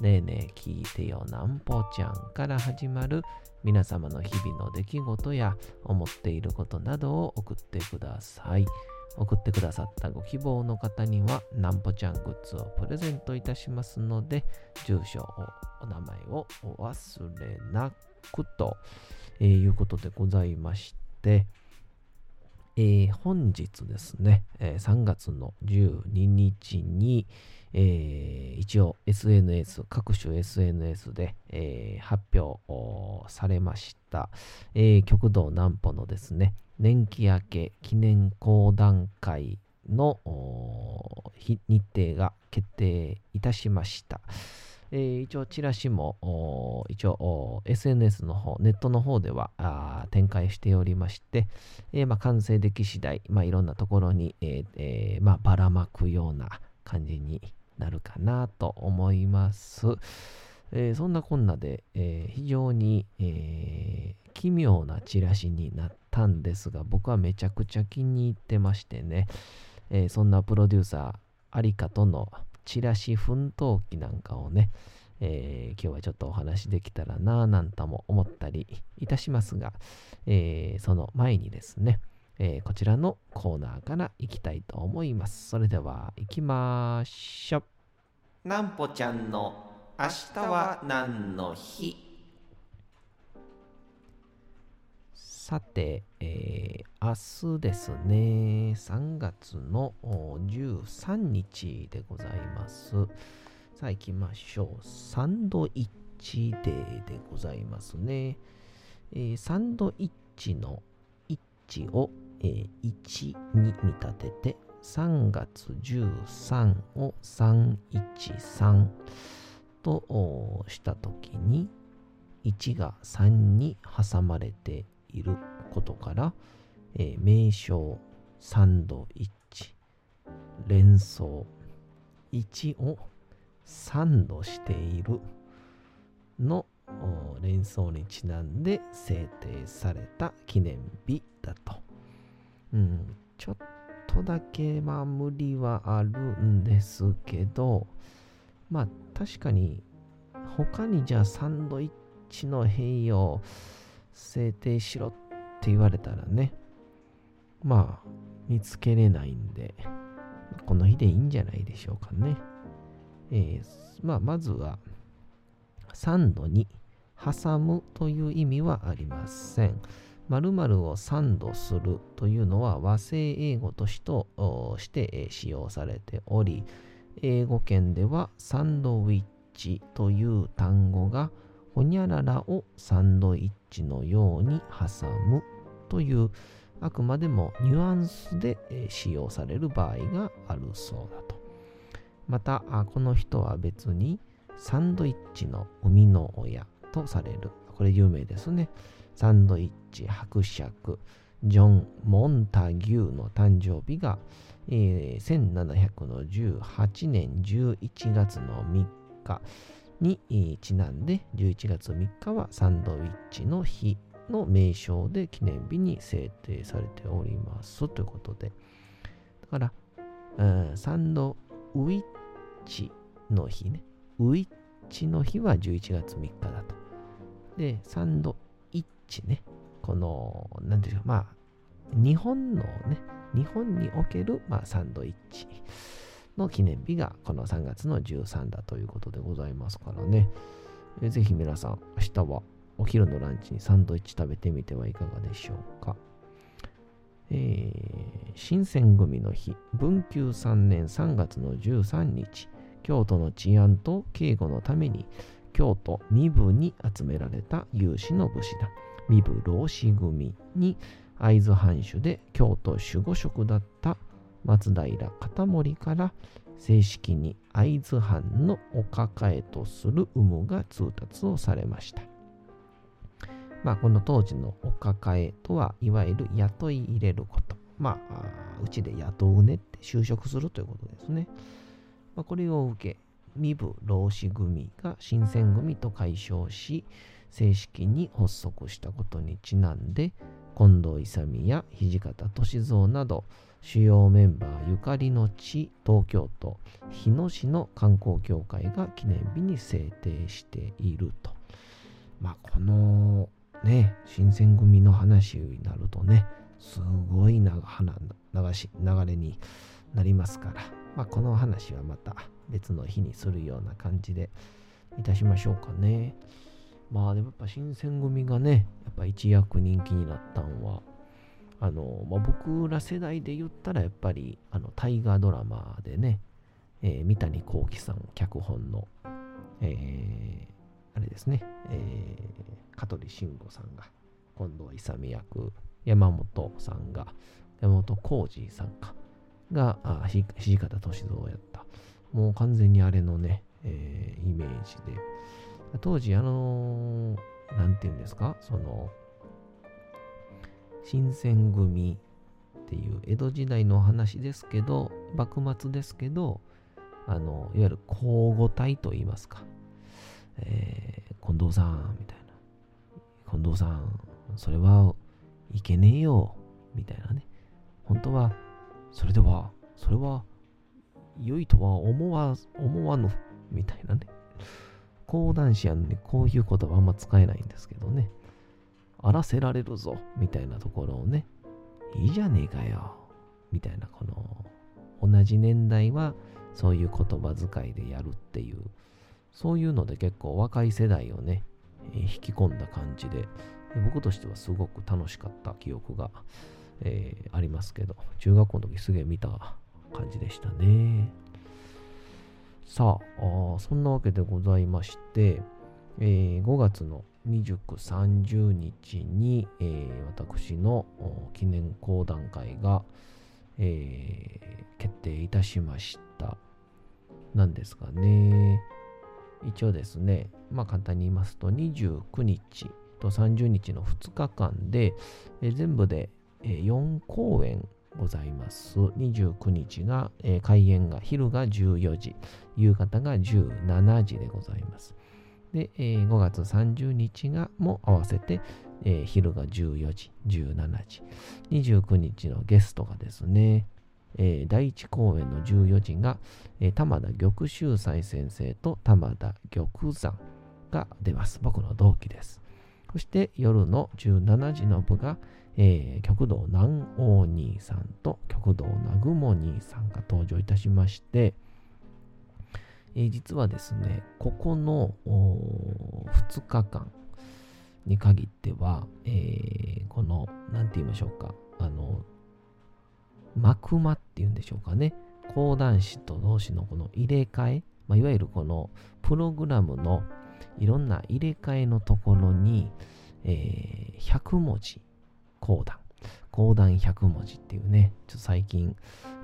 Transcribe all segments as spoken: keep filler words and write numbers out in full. ねえねえ聞いてよ南歩ちゃんから始まる皆様の日々の出来事や思っていることなどを送ってください。送ってくださったご希望の方には南歩ちゃんグッズをプレゼントいたしますので、住所をお名前をお忘れなくと、えー、いうことでございまして、えー、本日ですね、えー、さんがつのじゅうににちに、えー、一応 エスエヌエス 各種 エスエヌエス で、えー、発表されました、えー、旭堂南歩のですね年季明け記念講談会の日程が決定いたしました、えー、一応チラシも一応 エスエヌエス の方ネットの方では展開しておりまして、えーまあ、完成でき次第、まあ、いろんなところに、えーえーまあ、ばらまくような感じになるかなと思います、えー、そんなこんなで、えー、非常に、えー、奇妙なチラシになったんですが、僕はめちゃくちゃ気に入ってましてね、えー、そんなプロデューサー有香とのチラシ奮闘記なんかをね、えー、今日はちょっとお話できたらなぁなんとも思ったりいたしますが、えー、その前にですねえー、こちらのコーナーからいきたいと思います。それでは行きましょう。南歩ちゃんの明日は何の日。さて、えー、明日ですね、さんがつのじゅうさんにちでございます。さあ行きましょう。サンドイッチデーでございますね。えー、サンドイッチのいちをいちに見立ててさんがつじゅうさんをさんいちさんとしたときにいちがさんに挟まれていることから、えー、名称サンドイッチ連想いちをサンドしているの連想にちなんで制定された記念日だと、うん、ちょっとだけまあ無理はあるんですけど、まあ確かに他にじゃあサンドイッチの変異を制定しろって言われたらね、まあ見つけれないんでこの日でいいんじゃないでしょうかね。えー、まあまずはサンドに挟むという意味はありません。〇〇をサンドするというのは和製英語として使用されており、英語圏ではサンドウィッチという単語がほにゃららをサンドイッチのように挟むというあくまでもニュアンスで使用される場合があるそうだと。またこの人は別にサンドイッチの生みの親とされる、これ有名ですね、サンドイッチ伯爵ジョン・モンタギューの誕生日が、えー、せんななひゃくじゅうはちねんじゅういちがつのみっかに、えー、ちなんでじゅういちがつみっかはサンドイッチの日の名称で記念日に制定されておりますということで、だから、うん、サンドウィッチの日ね、ウイッチの日はじゅういちがつみっかだと。で、サンドイッチね、この、なんていうか、まあ、日本のね、日本における、まあ、サンドイッチの記念日がこのさんがつのじゅうさんだということでございますからね。えぜひ皆さん、明日はお昼のランチにサンドイッチ食べてみてはいかがでしょうか。えー、新選組の日、ぶんきゅうさんねんさんがつのじゅうさんにち、京都の治安と警護のために京都身分に集められた有志の武士団身分浪士組に会津藩主で京都守護職だった松平片盛から正式に会津藩のお抱えとする有無が通達をされました。まあ、この当時のお抱えとはいわゆる雇い入れること、まあうちで雇うねって就職するということですね。まあ、これを受け身分浪士組が新選組と改称し正式に発足したことにちなんで近藤勇や土方歳三など主要メンバーゆかりの地東京都日野市の観光協会が記念日に制定していると。まあこのね新選組の話になるとねすごい 流, 流, し流れになりますから、まあ、この話はまた別の日にするような感じでいたしましょうかね。まあでもやっぱ新選組がねやっぱ一躍人気になったんはあの、まあ、僕ら世代で言ったらやっぱりあの大河ドラマでね、えー、三谷幸喜さん脚本の、えーあれですね、えー、香取慎吾さんが近藤勇役、山本さんが山本浩二さんかがあ土方歳三をやったもう完全にあれのね、えー、イメージで当時あの何て言うんですかその新選組っていう江戸時代の話ですけど幕末ですけどあのいわゆる交互体といいますかえー、近藤さんみたいな近藤さんそれはいけねえよみたいなね本当はそれではそれは良いとは思わ思わぬみたいなね講談師やんでこういう言葉あんま使えないんですけどね荒らせられるぞみたいなところをねいいじゃねえかよみたいなこの同じ年代はそういう言葉遣いでやるっていうそういうので結構若い世代をね、えー、引き込んだ感じ で, で僕としてはすごく楽しかった記憶が、えー、ありますけど中学校の時すげえ見た感じでしたね。さ あ, あそんなわけでございまして、えー、ごがつのにじゅうく、さんじゅうにちに、えー、私の記念講談会が、えー、決定いたしました。なんですかね一応ですね、まあ簡単に言いますとにじゅうくにちとさんじゅうにちのふつかかんでえ全部でよんこうえんございます。にじゅうくにちがえ開演が昼がじゅうよじ、夕方がじゅうしちじでございます。で、えー、ごがつさんじゅうにちがも合わせてえー昼がじゅうよじ、じゅうしちじ。にじゅうくにちのゲストがですね、えー、だいいちこうえんのじゅうよじが、えー、玉田玉秀斎先生と玉田玉山が出ます。僕の同期です。そして夜のじゅうしちじの部が、えー、極道南王兄さんと極道南雲兄さんが登場いたしまして、えー、実はですね、ここのふつかかんに限っては、えー、この、なんて言いましょうか、あの、幕間っていうんでしょうかね講談師と同士のこの入れ替え、まあ、いわゆるこのプログラムのいろんな入れ替えのところに、えー、ひゃくもじ講談講談ひゃくもじっていうねちょっと最近、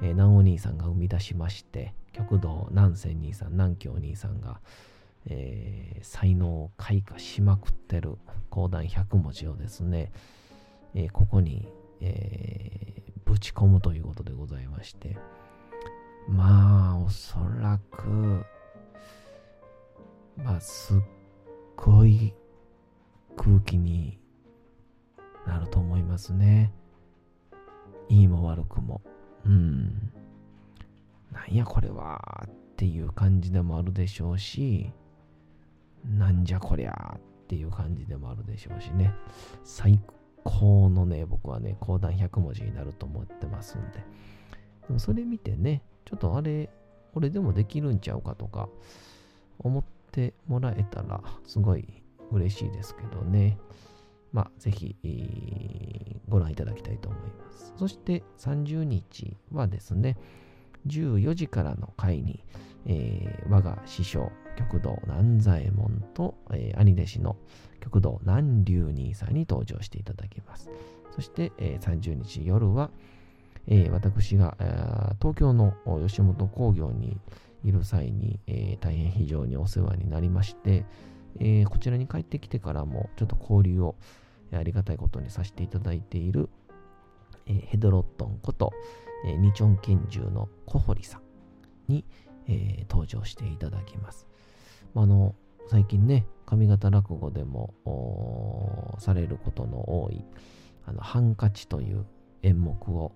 えー、南お兄さんが生み出しまして極道南仙兄さん南京兄さんが、えー、才能を開花しまくってる講談ひゃくもじをですね、えー、ここに、えーぶち込むということでございましてまあおそらくまあすっごい空気になると思いますね。いいも悪くもうんなんやこれはっていう感じでもあるでしょうしなんじゃこりゃっていう感じでもあるでしょうしね最高このね僕はね講談ひゃくもじになると思ってますんででもそれ見てねちょっとあれ俺でもできるんちゃうかとか思ってもらえたらすごい嬉しいですけどね。まあ、ぜひ、えー、ご覧いただきたいと思います。そしてさんじゅうにちはですね、じゅうよじからの回に、えー、我が師匠、旭堂南左衛門と、えー、兄弟子の旭堂南龍兄さんに登場していただきます。そして、えー、さんじゅうにち夜は、えー、私が、えー、東京の吉本興業にいる際に、えー、大変非常にお世話になりまして、えー、こちらに帰ってきてからもちょっと交流をありがたいことにさせていただいている、えー、ヘドロットンこと、えー、ニチョン拳銃の小堀さんに、えー、登場していただきます。あの最近ね、上方落語でもされることの多いあのハンカチという演目を、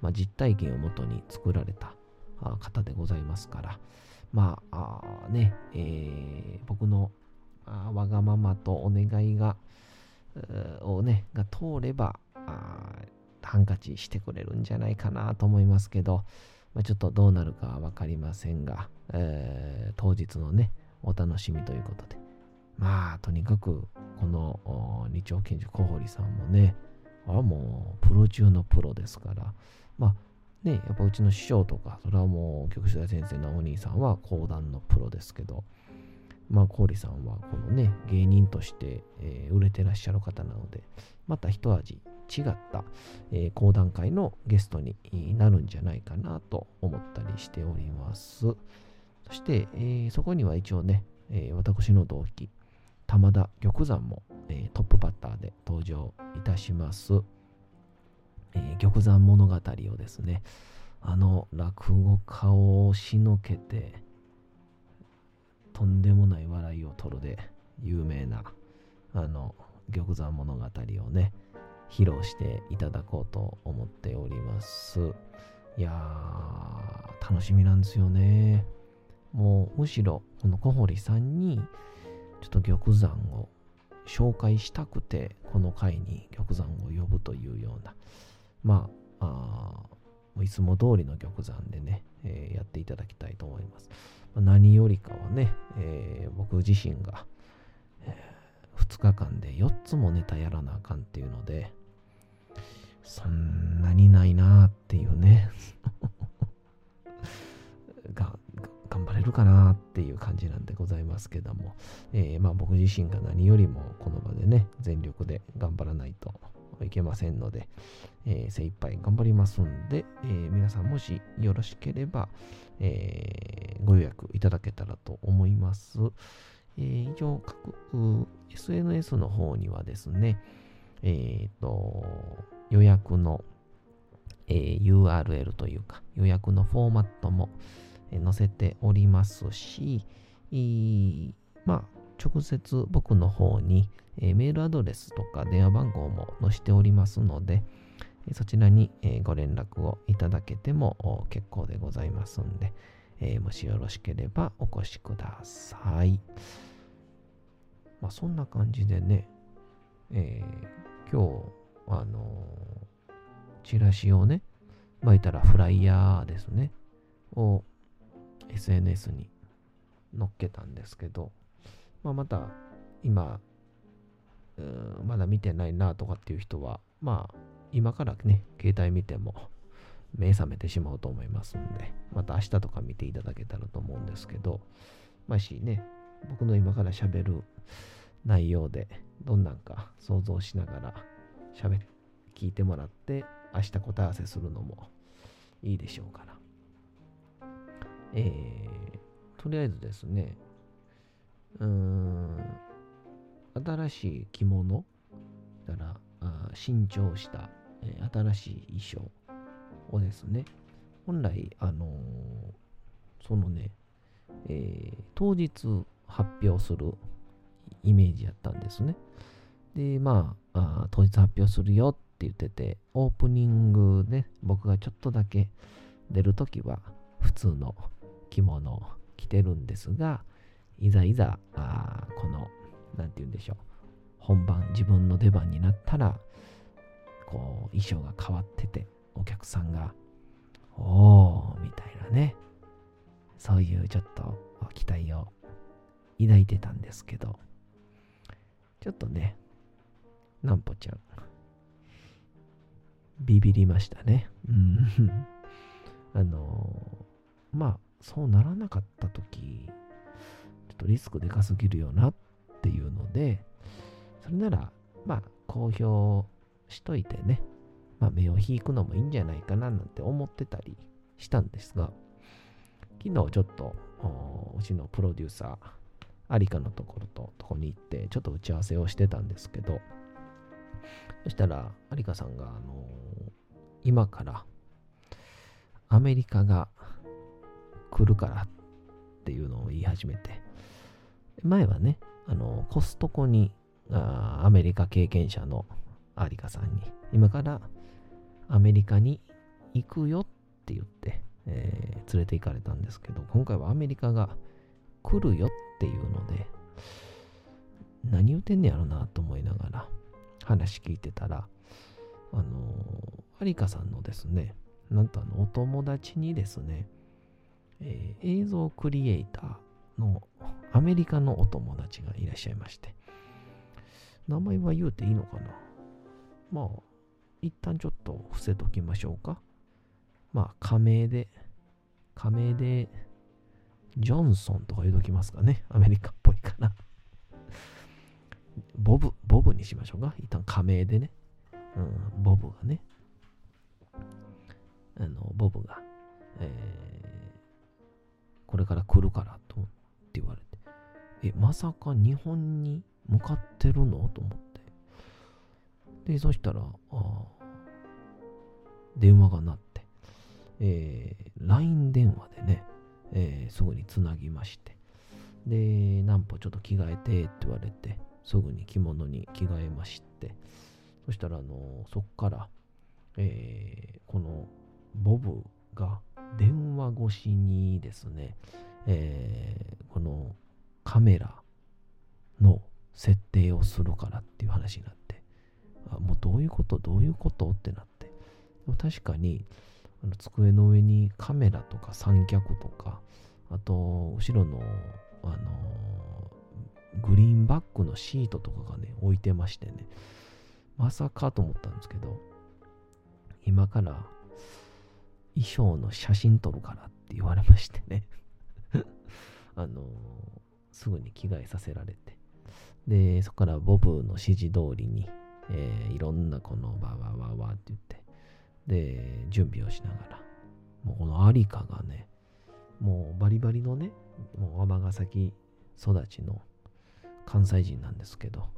まあ、実体験をもとに作られた方でございますから、まあ、あね、えー、僕のわがままとお願いがをねが通ればハンカチしてくれるんじゃないかなと思いますけど、まあ、ちょっとどうなるかは分かりませんが、えー、当日のねお楽しみということで、まあとにかくこの二丁拳銃小堀さんもね、あもうプロ中のプロですから、まあねやっぱうちの師匠とか、それはもう局主大先生のお兄さんは講談のプロですけど、まあ、小堀さんはこのね、芸人として、えー、売れてらっしゃる方なので、また一味違った、えー、講談会のゲストになるんじゃないかなと思ったりしております。そして、えー、そこには一応ね、えー、私の同期、玉田玉山も、えー、トップバッターで登場いたします。えー、玉山物語をですね、あの落語家を押しのけて、とんでもない笑いを取るで有名なあの玉山物語をね披露していただこうと思っております。いやー楽しみなんですよね。もうむしろこの小堀さんにちょっと玉山を紹介したくて、この回に玉山を呼ぶというような、まあ、あいつも通りの玉山でね、えー、やっていただきたいと思います。何よりかはね、えー、僕自身が、えー、ふつかかんでよっつもネタやらなあかんっていうので、そんなにないなあっていうねが頑張れるかなっていう感じなんでございますけども、えー、まあ僕自身が何よりもこの場でね全力で頑張らないといけませんので、えー、精一杯頑張りますんで、えー、皆さんもしよろしければ、えー、ご予約いただけたらと思います。えー、以上各 エスエヌエス の方にはですね、えーと、予約の、えー、ユーアールエル というか予約のフォーマットも載せておりますし、えー、まあ直接僕の方に、えー、メールアドレスとか電話番号も載せておりますので、そちらに、えー、ご連絡をいただけても結構でございますんで、えー、もしよろしければお越しください。まあそんな感じでね、えー、今日あのー、チラシをね、まあいたらフライヤーですねを エスエヌエス に載っけたんですけど、まあ、また今うーんまだ見てないなとかっていう人は、まあ今からね携帯見ても目覚めてしまうと思いますんで、また明日とか見ていただけたらと思うんですけど、もしね僕の今から喋る内容でどんなんか想像しながら喋聞いてもらって、明日答え合わせするのもいいでしょうから、えー、とりあえずですね、うーん新しい着物だからあ新調した、えー、新しい衣装をですね、本来あのー、そのね、えー、当日発表するイメージやったんですね。でま あ, あ当日発表するよって言ってて、オープニングで僕がちょっとだけ出るときは普通の着物を着てるんですが、いざいざあこのなんて言うんでしょう、本番自分の出番になったらこう衣装が変わってて、お客さんがおーみたいなね、そういうちょっと期待を抱いてたんですけど、ちょっとね、なんぽちゃんビビりましたね。うんあのー、まあそうならなかった時、ちょっとリスクでかすぎるよなっていうので、それならまあ公表しといてね、まあ目を引くのもいいんじゃないかななんて思ってたりしたんですが、昨日ちょっとうちのプロデューサーアリカのところととこに行ってちょっと打ち合わせをしてたんですけど、そしたらアリカさんが、あのー、今からアメリカが来るからっていうのを言い始めて、前はね、あのー、コストコにあアメリカ経験者のアリカさんに今からアメリカに行くよって言って、えー、連れて行かれたんですけど、今回はアメリカが来るよっていうので、何言うてんねやろなと思いながら話聞いてたら、あのアリカさんのですね、なんとあのお友達にですね、えー、映像クリエイターのアメリカのお友達がいらっしゃいまして、名前は言うていいのかな、まあ一旦ちょっと伏せときましょうか。まあ仮名で仮名でジョンソンとか言うときますかね、アメリカっぽいかなボブ、ボブにしましょうか。一旦仮名でね。うん、ボブがね。あの、ボブが、えー、これから来るからと、って言われて。え、まさか日本に向かってるのと思って。で、そしたら、あ電話が鳴って、えー、ライン 電話でね、えー、すぐにつなぎまして。で、なんぽちょっと着替えてって言われて、すぐに着物に着替えまして、そしたら、あのー、そっから、えー、このボブが電話越しにですね、えー、このカメラの設定をするからっていう話になって、あ、もうどういうことどういうことってなって、確かにあの机の上にカメラとか三脚とか、あと後ろの、あのー、グリーンバックのシートとかがね置いてましてね、まさかと思ったんですけど、今から衣装の写真撮るからって言われましてねあのー、すぐに着替えさせられて、でそこからボブの指示通りに、えー、いろんなこのババババって言って、で準備をしながら、もうこのアリカがね、もうバリバリのね、もう尼崎育ちの関西人なんですけど、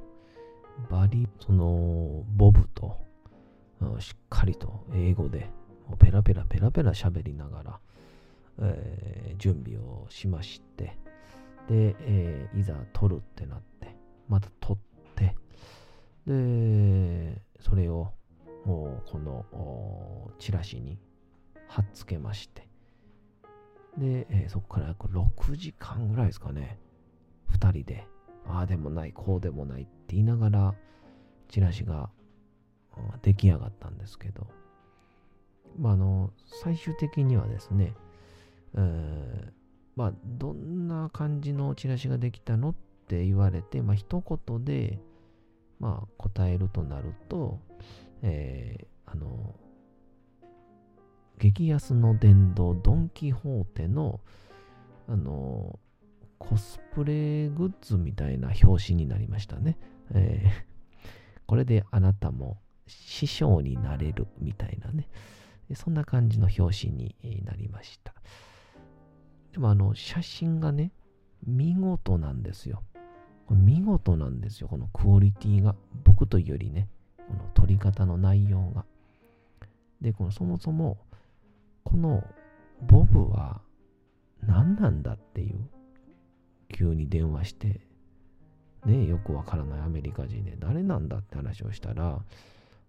バリそのボブとしっかりと英語でペラペラペラペラ喋りながら、えー、準備をしまして、で、えー、いざ撮るってなって、また撮って、でそれをもうこのチラシに貼っつけまして、で、えー、そこから約ろくじかんぐらいですかね、ふたりでああでもないこうでもないって言いながらチラシが出来上がったんですけど、まあ、あの最終的にはですね、えー、まあどんな感じのチラシができたのって言われて、まあ一言でまあ答えるとなると、えー、あの激安の殿堂ドン・キホーテのあのコスプレグッズみたいな表紙になりましたね、えー、これであなたも師匠になれるみたいなね、そんな感じの表紙になりました。でもあの写真がね見事なんですよ、見事なんですよ、このクオリティが、僕というよりね、この撮り方の内容が。でこのそもそもこのボブは何なんだっていう、急に電話して、ね、よくわからないアメリカ人で誰なんだって話をしたら、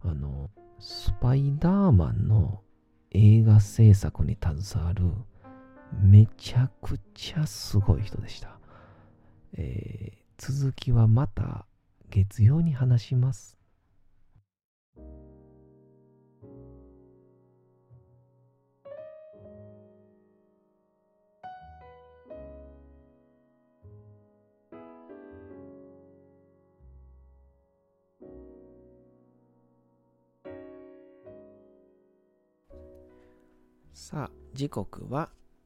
あの、スパイダーマンの映画制作に携わるめちゃくちゃすごい人でした。えー、続きはまた月曜に話します。さあ、時刻は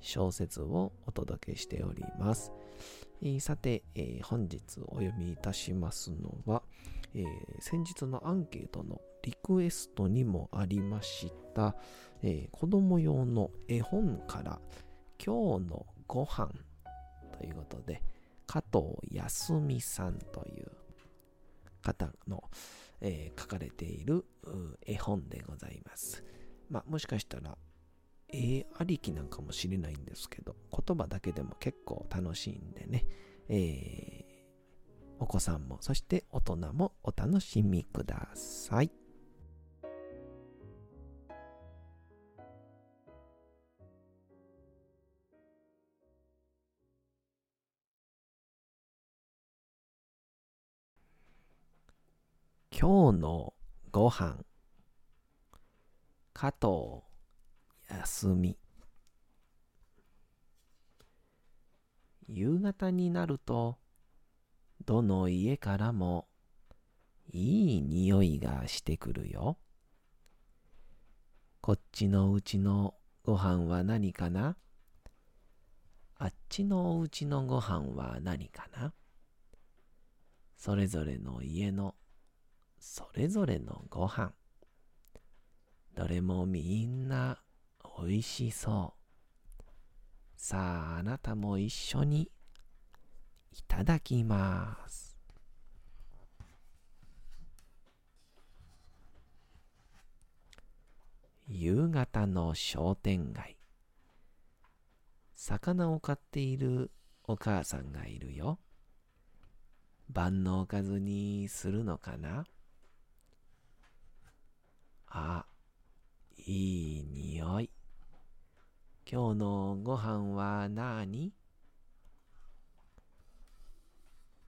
小説をお届けしております。えー、さて、えー、本日お読みいたしますのは、えー、先日のアンケートのリクエストにもありました、えー、子供用の絵本から今日のご飯ということで、加藤康美さんという方の、えー、書かれている絵本でございます。まあ、もしかしたら絵ありきなんかもしれないんですけど、言葉だけでも結構楽しいんでね、えー、お子さんもそして大人もお楽しみください。今日のご飯。加藤康美。夕方になるとどの家からもいい匂いがしてくるよ。こっちのうちのご飯は何かな？あっちのうちのご飯は何かな？それぞれの家のそれぞれのご飯。どれもみんなおいしそう。さあ、あなたも一緒にいただきます。夕方の商店街。魚を買っているお母さんがいるよ。晩のおかずにするのかな？あ、いい匂い。今日のご飯は何？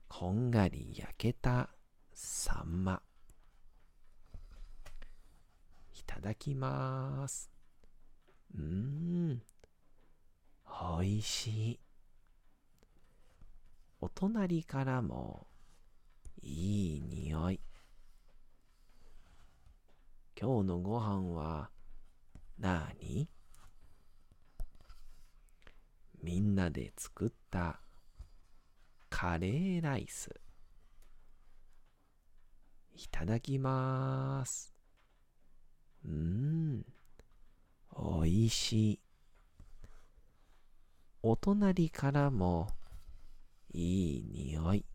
こんがり焼けたサンマ。いただきます。うーん、おいしい。お隣からもいい匂い。今日のご飯はなーに？みんなで作ったカレーライス。いただきます。うーん、おいしい。お隣からもいい匂い。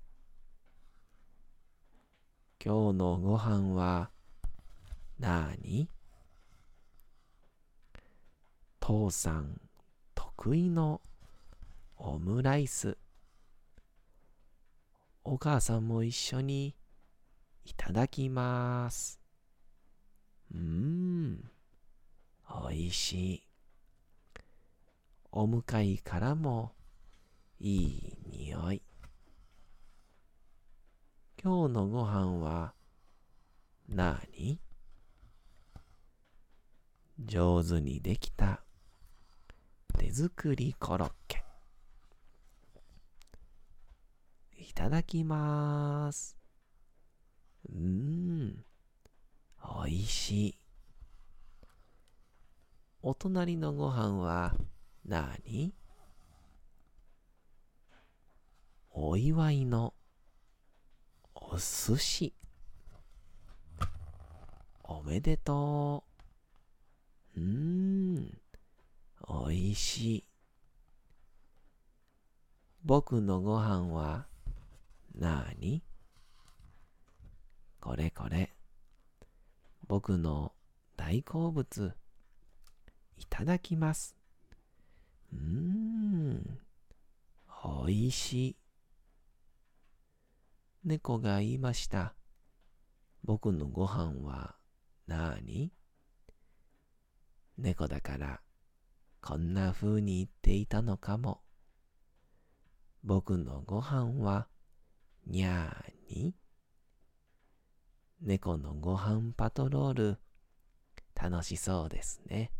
今日のご飯はなーに？父さん得意のオムライス。お母さんも一緒にいただきます。うーん、おいしい。お向かいからもいい匂い。今日のご飯はなーに？上手にできた手作りコロッケ。いただきます。うーん、おいしい。お隣のご飯はなに？お祝いのお寿司。おめでとう。うーん、おいしい。僕のご飯はなーに？これこれ。僕の大好物。いただきます。うーん、おいしい。猫が言いました。僕のご飯はなーに？猫だからこんな風に言っていたのかも。僕のご飯はにゃーに。猫のご飯パトロール、楽しそうですね。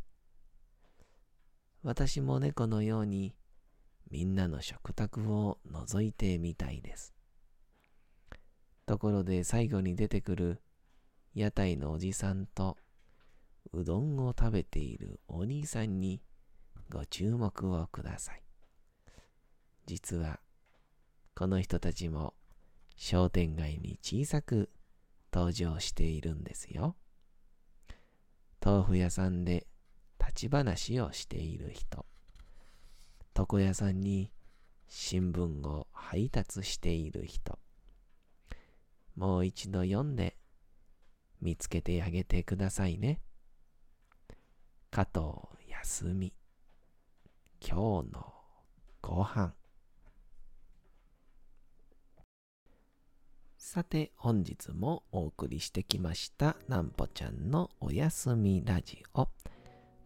私も猫のようにみんなの食卓を覗いてみたいです。ところで最後に出てくる屋台のおじさんとうどんを食べているお兄さんにご注目をください。実はこの人たちも商店街に小さく登場しているんですよ。豆腐屋さんで立ち話をしている人、床屋さんに新聞を配達している人、もう一度読んで見つけてあげてくださいね。加藤康美、今日のご飯。さて本日もお送りしてきましたなんぽちゃんのおやすみラジオ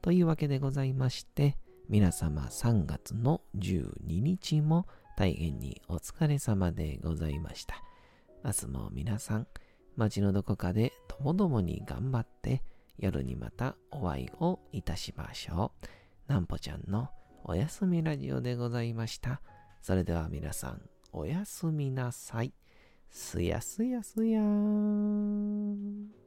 というわけでございまして、皆様さんがつのじゅうににちも大変にお疲れ様でございました。明日も皆さん街のどこかでともどもに頑張って夜にまたお会いをいたしましょう。なんぽちゃんのおやすみラジオでございました。それでは皆さんおやすみなさい。すやすやすやーん。